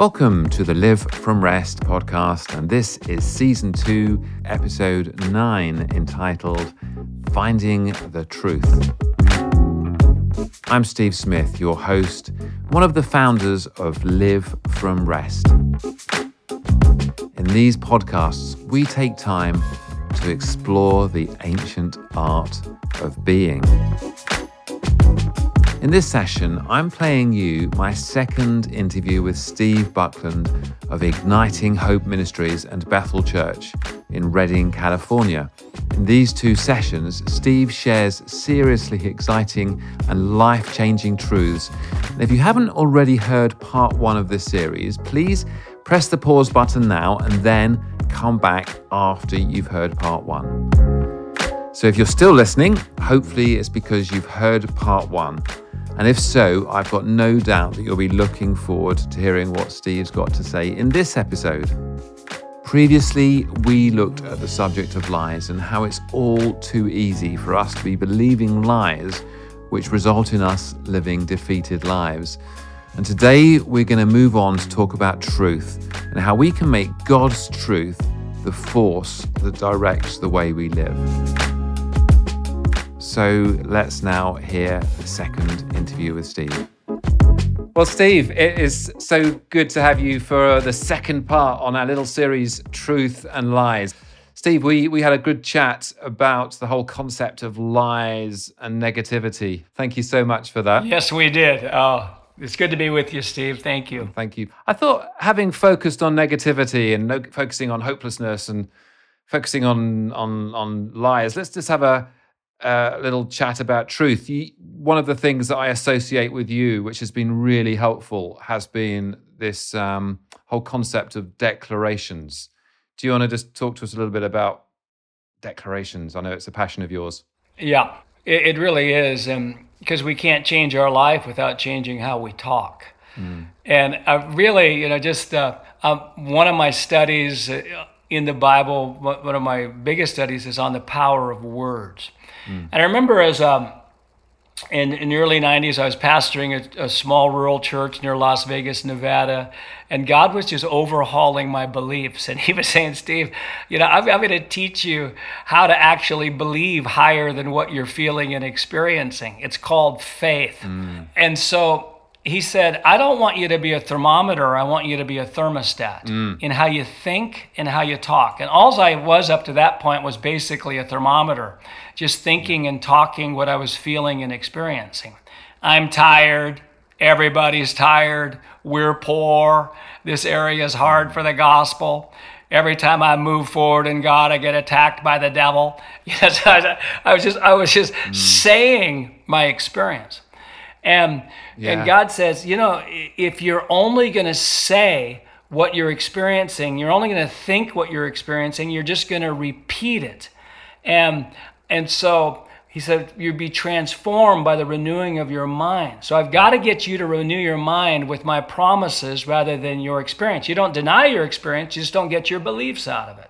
Welcome to the Live From Rest podcast, and this is Season 2, Episode 9, entitled Finding the Truth. I'm Steve Smith, your host, one of the founders of Live From Rest. In these podcasts, we take time to explore the ancient art of being. In this session, I'm playing you my second interview with Steve Backlund of Igniting Hope Ministries and Bethel Church in Redding, California. In these two sessions, Steve shares seriously exciting and life-changing truths. And if you haven't already heard part one of this series, please press the pause button now and then come back after you've heard part one. So if you're still listening, hopefully it's because you've heard part one. And if so, I've got no doubt that you'll be looking forward to hearing what Steve's got to say in this episode. Previously, we looked at the subject of lies and how it's all too easy for us to be believing lies, which result in us living defeated lives. And today, we're going to move on to talk about truth and how we can make God's truth the force that directs the way we live. So let's now hear the second interview with Steve. Well, Steve, it is so good to have you for the second part on our little series, Truth and Lies. Steve, we had a good chat about the whole concept of lies and negativity. Thank you so much for that. Yes, we did. It's good to be with you, Steve. Thank you. Thank you. I thought having focused on negativity and focusing on hopelessness and focusing on lies, let's just have a little chat about truth. One of the things that I associate with you, which has been really helpful, has been this whole concept of declarations. Do you want to just talk to us a little bit about declarations? I know it's a passion of yours. Yeah, it really is, because we can't change our life without changing how we talk. Mm. And I really, one of my studies in the Bible, one of my biggest studies is on the power of words. Mm. And I remember in the early 90s, I was pastoring a small rural church near Las Vegas, Nevada, and God was just overhauling my beliefs. And he was saying, Steve, I'm going to teach you how to actually believe higher than what you're feeling and experiencing. It's called faith. Mm. And so he said, I don't want you to be a thermometer. I want you to be a thermostat in how you think and how you talk. And all I was up to that point was basically a thermometer, just thinking and talking what I was feeling and experiencing. I'm tired. Everybody's tired. We're poor. This area is hard for the gospel. Every time I move forward in God, I get attacked by the devil. Yes, I was just saying my experience. And God says, if you're only going to say what you're experiencing, you're only going to think what you're experiencing, you're just going to repeat it. And so he said, you'd be transformed by the renewing of your mind. So I've got to get you to renew your mind with my promises rather than your experience. You don't deny your experience, you just don't get your beliefs out of it.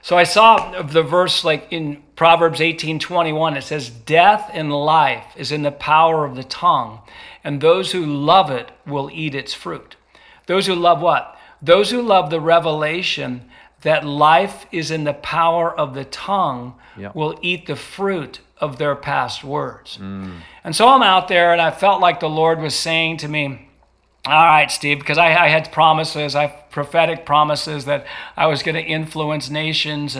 So I saw the verse like in Proverbs 18:21, it says, death and life is in the power of the tongue, and those who love it will eat its fruit. Those who love what? Those who love the revelation that life is in the power of the tongue will eat the fruit of their past words. Mm. And so I'm out there, and I felt like the Lord was saying to me, all right, Steve, because I had promises, I have prophetic promises that I was going to influence nations,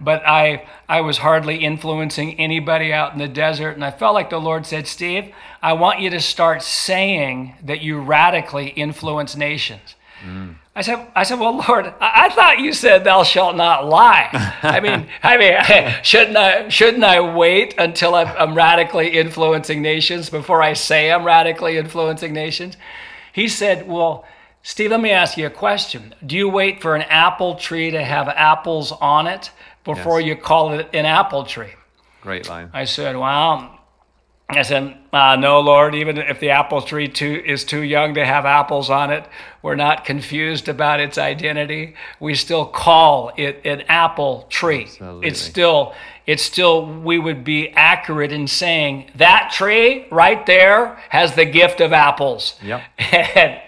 but I was hardly influencing anybody out in the desert. And I felt like the Lord said, Steve, I want you to start saying that you radically influence nations. Mm. I said, well, Lord, I thought you said thou shalt not lie. I mean, shouldn't I wait until I'm radically influencing nations before I say I'm radically influencing nations? He said, well, Steve, let me ask you a question. Do you wait for an apple tree to have apples on it before you call it an apple tree? Great line. I said, wow. I said, no, Lord, even if the apple tree is too young to have apples on it, we're not confused about its identity. We still call it an apple tree. Absolutely. It's still, we would be accurate in saying that tree right there has the gift of apples. Yep. and,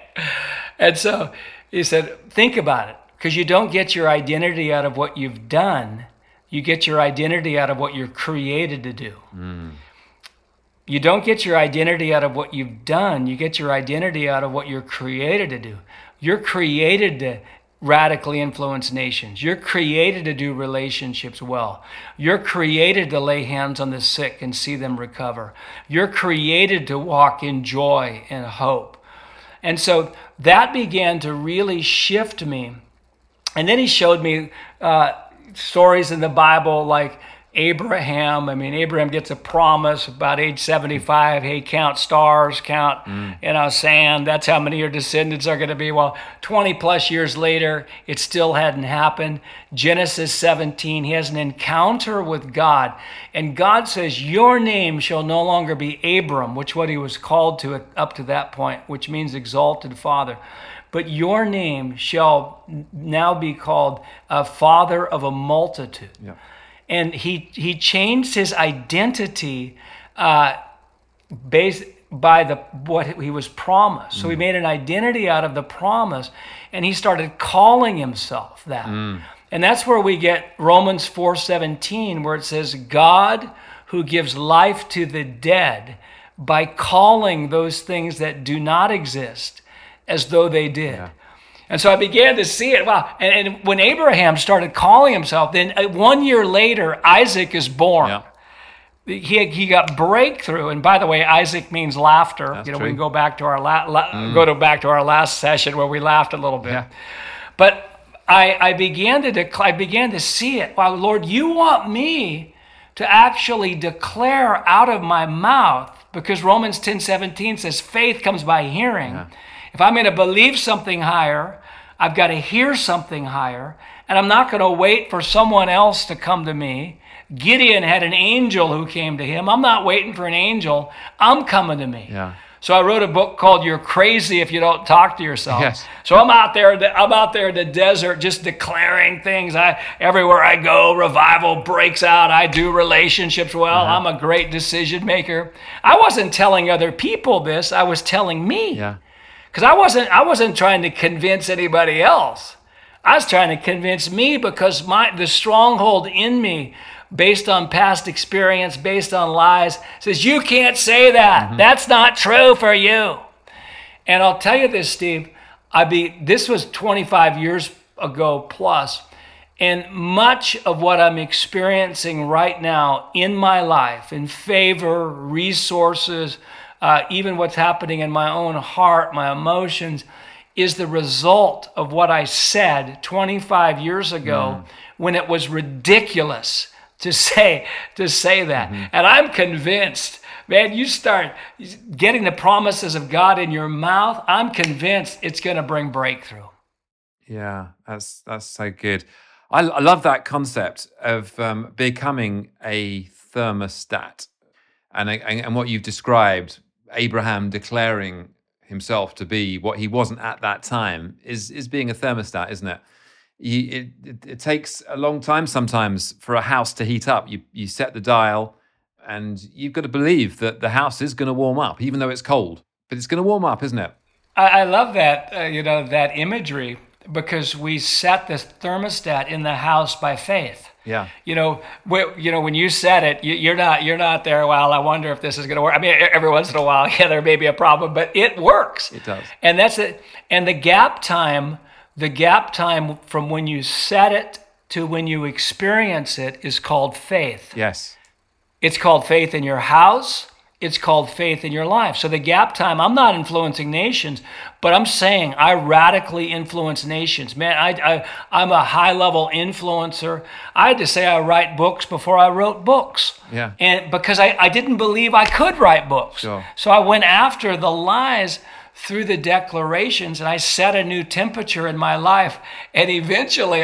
And so he said, think about it, because you don't get your identity out of what you've done. You get your identity out of what you're created to do. Mm. You don't get your identity out of what you've done. You get your identity out of what you're created to do. You're created to radically influence nations. You're created to do relationships well. You're created to lay hands on the sick and see them recover. You're created to walk in joy and hope. And so that began to really shift me. And then he showed me stories in the Bible like Abraham. I mean, Abraham gets a promise about age 75. Hey, count stars, count sand. That's how many your descendants are going to be. Well, 20 plus years later, it still hadn't happened. Genesis 17, he has an encounter with God. And God says, your name shall no longer be Abram, which what he was called to up to that point, which means exalted father. But your name shall now be called a father of a multitude. Yeah. And he changed his identity based by what he was promised. So he made an identity out of the promise, and he started calling himself that. Mm. And that's where we get Romans 4:17, where it says, God who gives life to the dead by calling those things that do not exist as though they did. Yeah. And so I began to see it. Wow. And when Abraham started calling himself, then 1 year later, Isaac is born. Yeah. He got breakthrough. And by the way, Isaac means laughter. That's true. We can go back to our last session where we laughed a little bit. Yeah. But I began to see it. Wow, Lord, you want me to actually declare out of my mouth, because Romans 10:17 says faith comes by hearing. Yeah. If I'm going to believe something higher, I've got to hear something higher, and I'm not going to wait for someone else to come to me. Gideon had an angel who came to him. I'm not waiting for an angel. I'm coming to me. Yeah. So I wrote a book called You're Crazy If You Don't Talk to Yourself. Yes. So I'm out there in the desert just declaring things. Everywhere I go, revival breaks out. I do relationships well. Uh-huh. I'm a great decision maker. I wasn't telling other people this. I was telling me. Yeah. Because I wasn't trying to convince anybody else. I was trying to convince me, because the stronghold in me, based on past experience, based on lies, says, you can't say that. Mm-hmm. That's not true for you. And I'll tell you this, Steve, this was 25 years ago plus, and much of what I'm experiencing right now in my life, in favor, resources, even what's happening in my own heart, my emotions, is the result of what I said 25 years ago when it was ridiculous to say that. Mm-hmm. And I'm convinced, man, you start getting the promises of God in your mouth, I'm convinced it's going to bring breakthrough. Yeah, that's so good. I love that concept of becoming a thermostat. And what you've described, Abraham declaring himself to be what he wasn't at that time, is being a thermostat, isn't it? It takes a long time sometimes for a house to heat up. You set the dial, and you've got to believe that the house is going to warm up, even though it's cold. But it's going to warm up, isn't it? I love that that imagery, because we set the thermostat in the house by faith. Yeah. When you said it, you're not there. Well, I wonder if this is going to work. I mean, every once in a while, yeah, there may be a problem, but it works. It does. And that's it. And the gap time from when you set it to when you experience it is called faith. Yes. It's called faith in your house. It's called faith in your life. So the gap time, I'm not influencing nations, but I'm saying I radically influence nations. Man, I'm a high-level influencer. I had to say I write books before I wrote books. Yeah. And because I didn't believe I could write books. Sure. So I went after the lies through the declarations, and I set a new temperature in my life. And eventually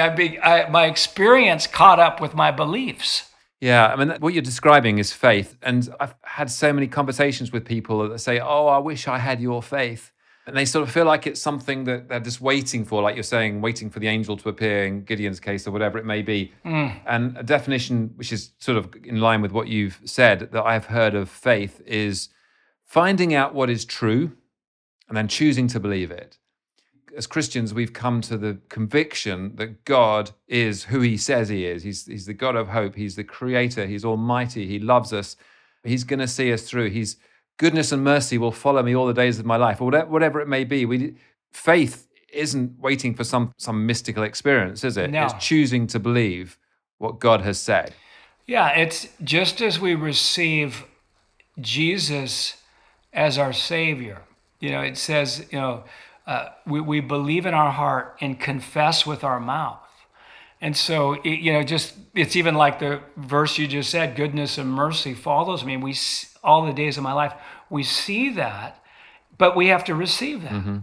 my experience caught up with my beliefs. Yeah, I mean, what you're describing is faith. And I've had so many conversations with people that say, oh, I wish I had your faith. And they sort of feel like it's something that they're just waiting for, like you're saying, waiting for the angel to appear in Gideon's case or whatever it may be. Mm. And a definition, which is sort of in line with what you've said, that I've heard of faith is finding out what is true and then choosing to believe it. as Christians, we've come to the conviction that God is who he says he is. He's the God of hope. He's the creator. He's almighty. He loves us. He's going to see us through. His goodness and mercy will follow me all the days of my life, or whatever it may be. Faith isn't waiting for some mystical experience, is it? No. It's choosing to believe what God has said. Yeah, it's just as we receive Jesus as our Savior. You know, it says, you know, we believe in our heart and confess with our mouth. And so, it's even like the verse you just said, goodness and mercy follows me. We all the days of my life, we see that, but we have to receive that. Mm-hmm.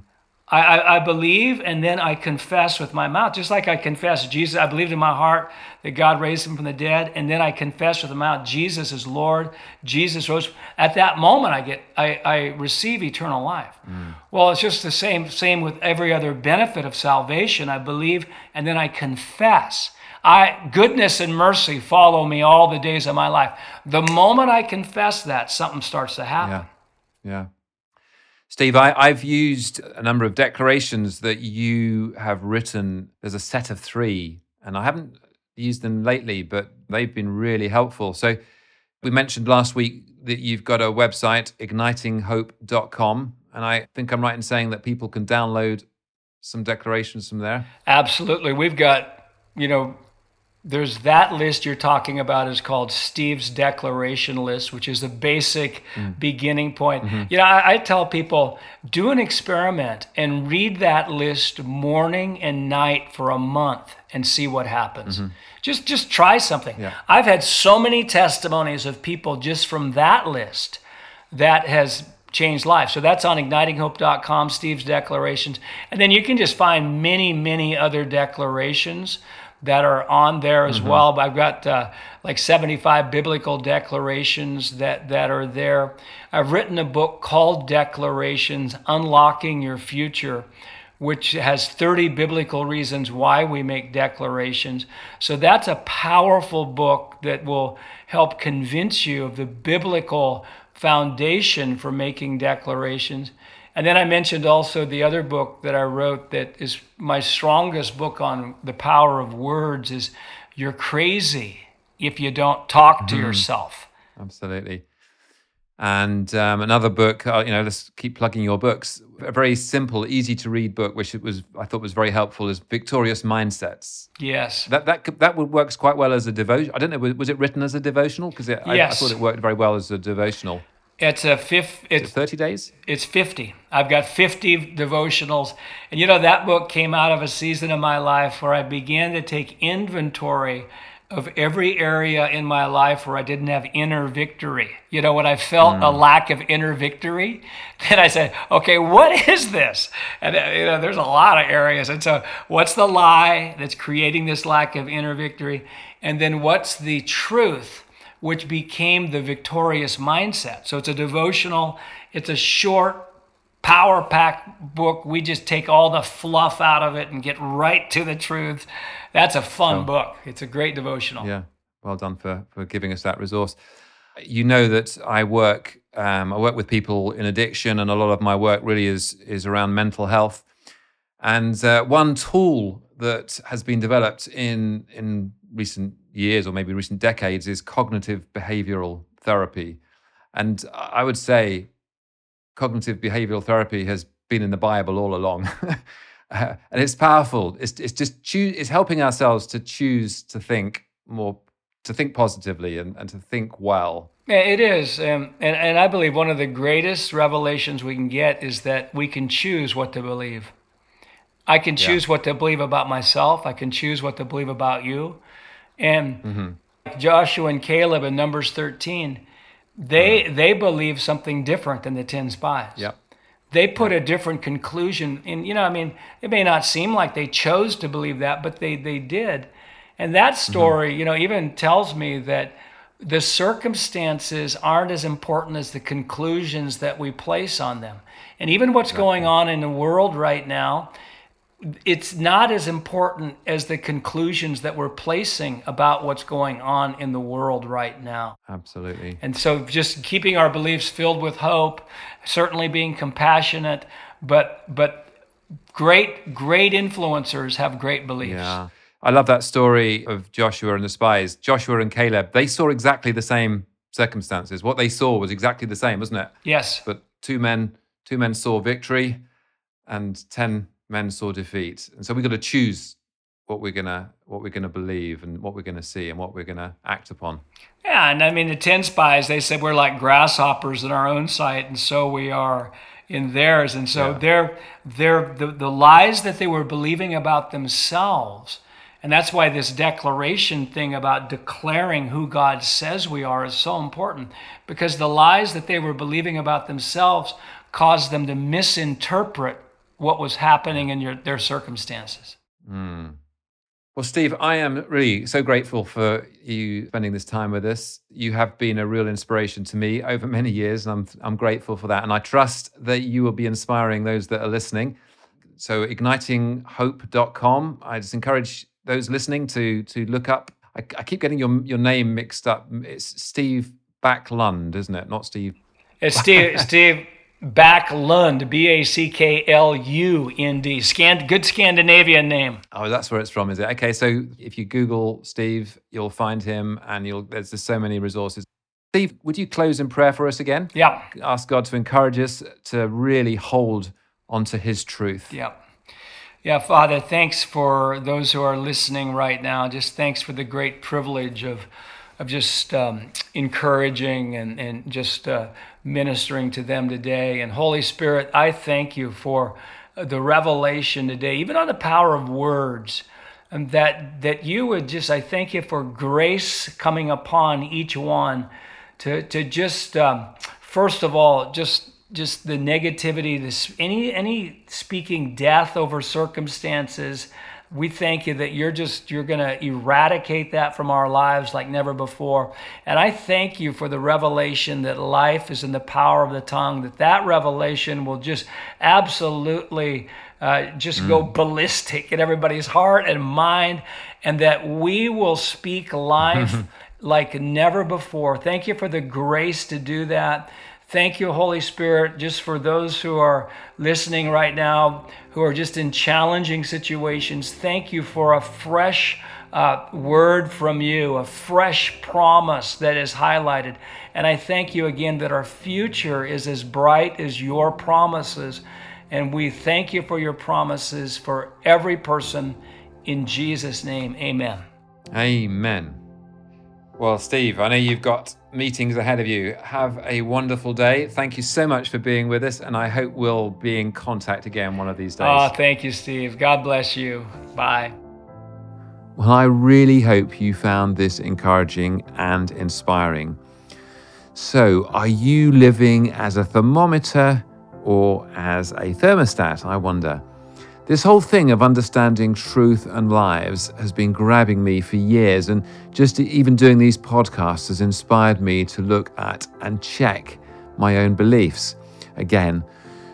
I believe, and then I confess with my mouth, just like I confess Jesus. I believed in my heart that God raised him from the dead, and then I confess with my mouth, Jesus is Lord, Jesus rose. At that moment, I receive eternal life. Mm. Well, it's just the same with every other benefit of salvation. I believe, and then I confess. Goodness and mercy follow me all the days of my life. The moment I confess that, something starts to happen. Yeah. Steve, I've used a number of declarations that you have written. There's a set of 3, and I haven't used them lately, but they've been really helpful. So we mentioned last week that you've got a website, ignitinghope.com, and I think I'm right in saying that people can download some declarations from there. Absolutely. We've got, there's that list you're talking about is called Steve's Declaration List, which is the basic beginning point. Mm-hmm. I tell people, do an experiment and read that list morning and night for a month and see what happens. Mm-hmm. Just try something. Yeah. I've had so many testimonies of people just from that list that has changed lives. So that's on ignitinghope.com, Steve's Declarations. And then you can just find many, many other declarations that are on there as well. But I've got 75 biblical declarations that are there. I've written a book called Declarations: Unlocking Your Future, which has 30 biblical reasons why we make declarations. So that's a powerful book that will help convince you of the biblical foundation for making declarations. And then I mentioned also the other book that I wrote that is my strongest book on the power of words is You're Crazy If You Don't Talk to Yourself. Absolutely. And another book, let's keep plugging your books. A very simple, easy to read book, which I thought was very helpful, is Victorious Mindsets. Yes. That works quite well as a devotion. I don't know, was it written as a devotional? Because yes. I thought it worked very well as a devotional. It's 30 days? It's 50. I've got 50 devotionals. And that book came out of a season of my life where I began to take inventory of every area in my life where I didn't have inner victory. When I felt a lack of inner victory, then I said, okay, what is this? And there's a lot of areas. And so what's the lie that's creating this lack of inner victory? And then what's the truth, which became the Victorious Mindset. So it's a devotional, it's a short, power-packed book. We just take all the fluff out of it and get right to the truth. That's a fun book. It's a great devotional. Yeah, well done for giving us that resource. You know that I work with people in addiction, and a lot of my work really is around mental health. And one tool that has been developed in recent years or maybe recent decades is cognitive behavioral therapy. And I would say cognitive behavioral therapy has been in the Bible all along. And it's powerful. It's helping ourselves to choose to think more, to think positively and to think well. Yeah, it is. And I believe one of the greatest revelations we can get is that we can choose what to believe. I can choose what to believe about myself. I can choose what to believe about you. And Joshua and Caleb in Numbers 13, they believe something different than the 10 spies. Yeah. They put a different conclusion. And, it may not seem like they chose to believe that, but they did. And that story, even tells me that the circumstances aren't as important as the conclusions that we place on them. And even what's going on in the world right now, it's not as important as the conclusions that we're placing about what's going on in the world right now. Absolutely. And so just keeping our beliefs filled with hope, certainly being compassionate, but Great influencers have great beliefs. Yeah. I love that story of Joshua and the spies. Joshua and Caleb, they saw exactly the same circumstances. What they saw was exactly the same, wasn't it? Yes. But two men saw victory and 10 men saw defeat. And so we've got to choose what we're gonna believe and what we're gonna see and what we're gonna act upon. Yeah, and I mean the 10 spies, they said we're like grasshoppers in our own sight, and so we are in theirs. And so the lies that they were believing about themselves, and that's why this declaration thing about declaring who God says we are is so important, because the lies that they were believing about themselves caused them to misinterpret what was happening in their circumstances. Mm. Well, Steve, I am really so grateful for you spending this time with us. You have been a real inspiration to me over many years, and I'm grateful for that. And I trust that you will be inspiring those that are listening. So ignitinghope.com. I just encourage those listening to look up. I keep getting your name mixed up. It's Steve Backlund, isn't it? Not Steve. It's Steve Backlund, B-A-C-K-L-U-N-D. Good Scandinavian name. Oh, that's where it's from, is it? Okay, so if you Google Steve, you'll find him, and there's just so many resources. Steve, would you close in prayer for us again? Yeah. Ask God to encourage us to really hold onto his truth. Yeah. Yeah, Father, thanks for those who are listening right now. Just thanks for the great privilege of just encouraging and just ministering to them today. And Holy Spirit, I thank you for the revelation today, even on the power of words, and that you would just, I thank you for grace coming upon each one to just, first of all, just the negativity, any speaking death over circumstances. We thank you that you're going to eradicate that from our lives like never before. And I thank you for the revelation that life is in the power of the tongue, that revelation will just absolutely go ballistic in everybody's heart and mind, and that we will speak life like never before. Thank you for the grace to do that. Thank you, Holy Spirit, just for those who are listening right now, who are just in challenging situations. Thank you for a fresh word from you, a fresh promise that is highlighted. And I thank you again that our future is as bright as your promises. And we thank you for your promises for every person. In Jesus' name, amen. Amen. Well, Steve, I know you've got meetings ahead of you. Have a wonderful day. Thank you so much for being with us, and I hope we'll be in contact again one of these days. Oh, thank you, Steve. God bless you. Bye. Well, I really hope you found this encouraging and inspiring. So, are you living as a thermometer or as a thermostat, I wonder? This whole thing of understanding truth and lives has been grabbing me for years, and just even doing these podcasts has inspired me to look at and check my own beliefs again.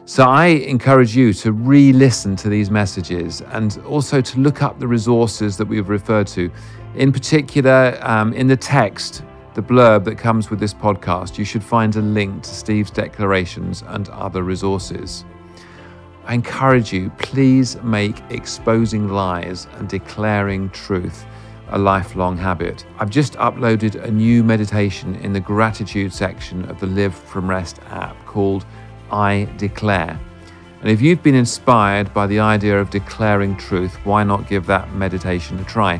So I encourage you to re-listen to these messages and also to look up the resources that we've referred to. In particular, in the text, the blurb that comes with this podcast, you should find a link to Steve's declarations and other resources. I encourage you, please make exposing lies and declaring truth a lifelong habit. I've just uploaded a new meditation in the gratitude section of the Live From Rest app called I Declare. And if you've been inspired by the idea of declaring truth, why not give that meditation a try?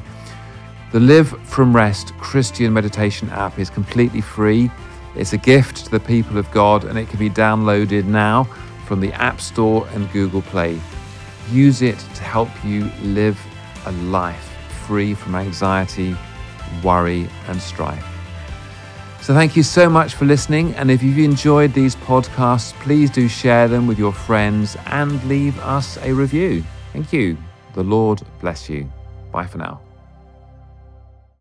The Live From Rest Christian meditation app is completely free. It's a gift to the people of God, and it can be downloaded now from the App Store and Google Play. Use it to help you live a life free from anxiety, worry, and strife. So thank you so much for listening. And if you've enjoyed these podcasts, please do share them with your friends and leave us a review. Thank you. The Lord bless you. Bye for now.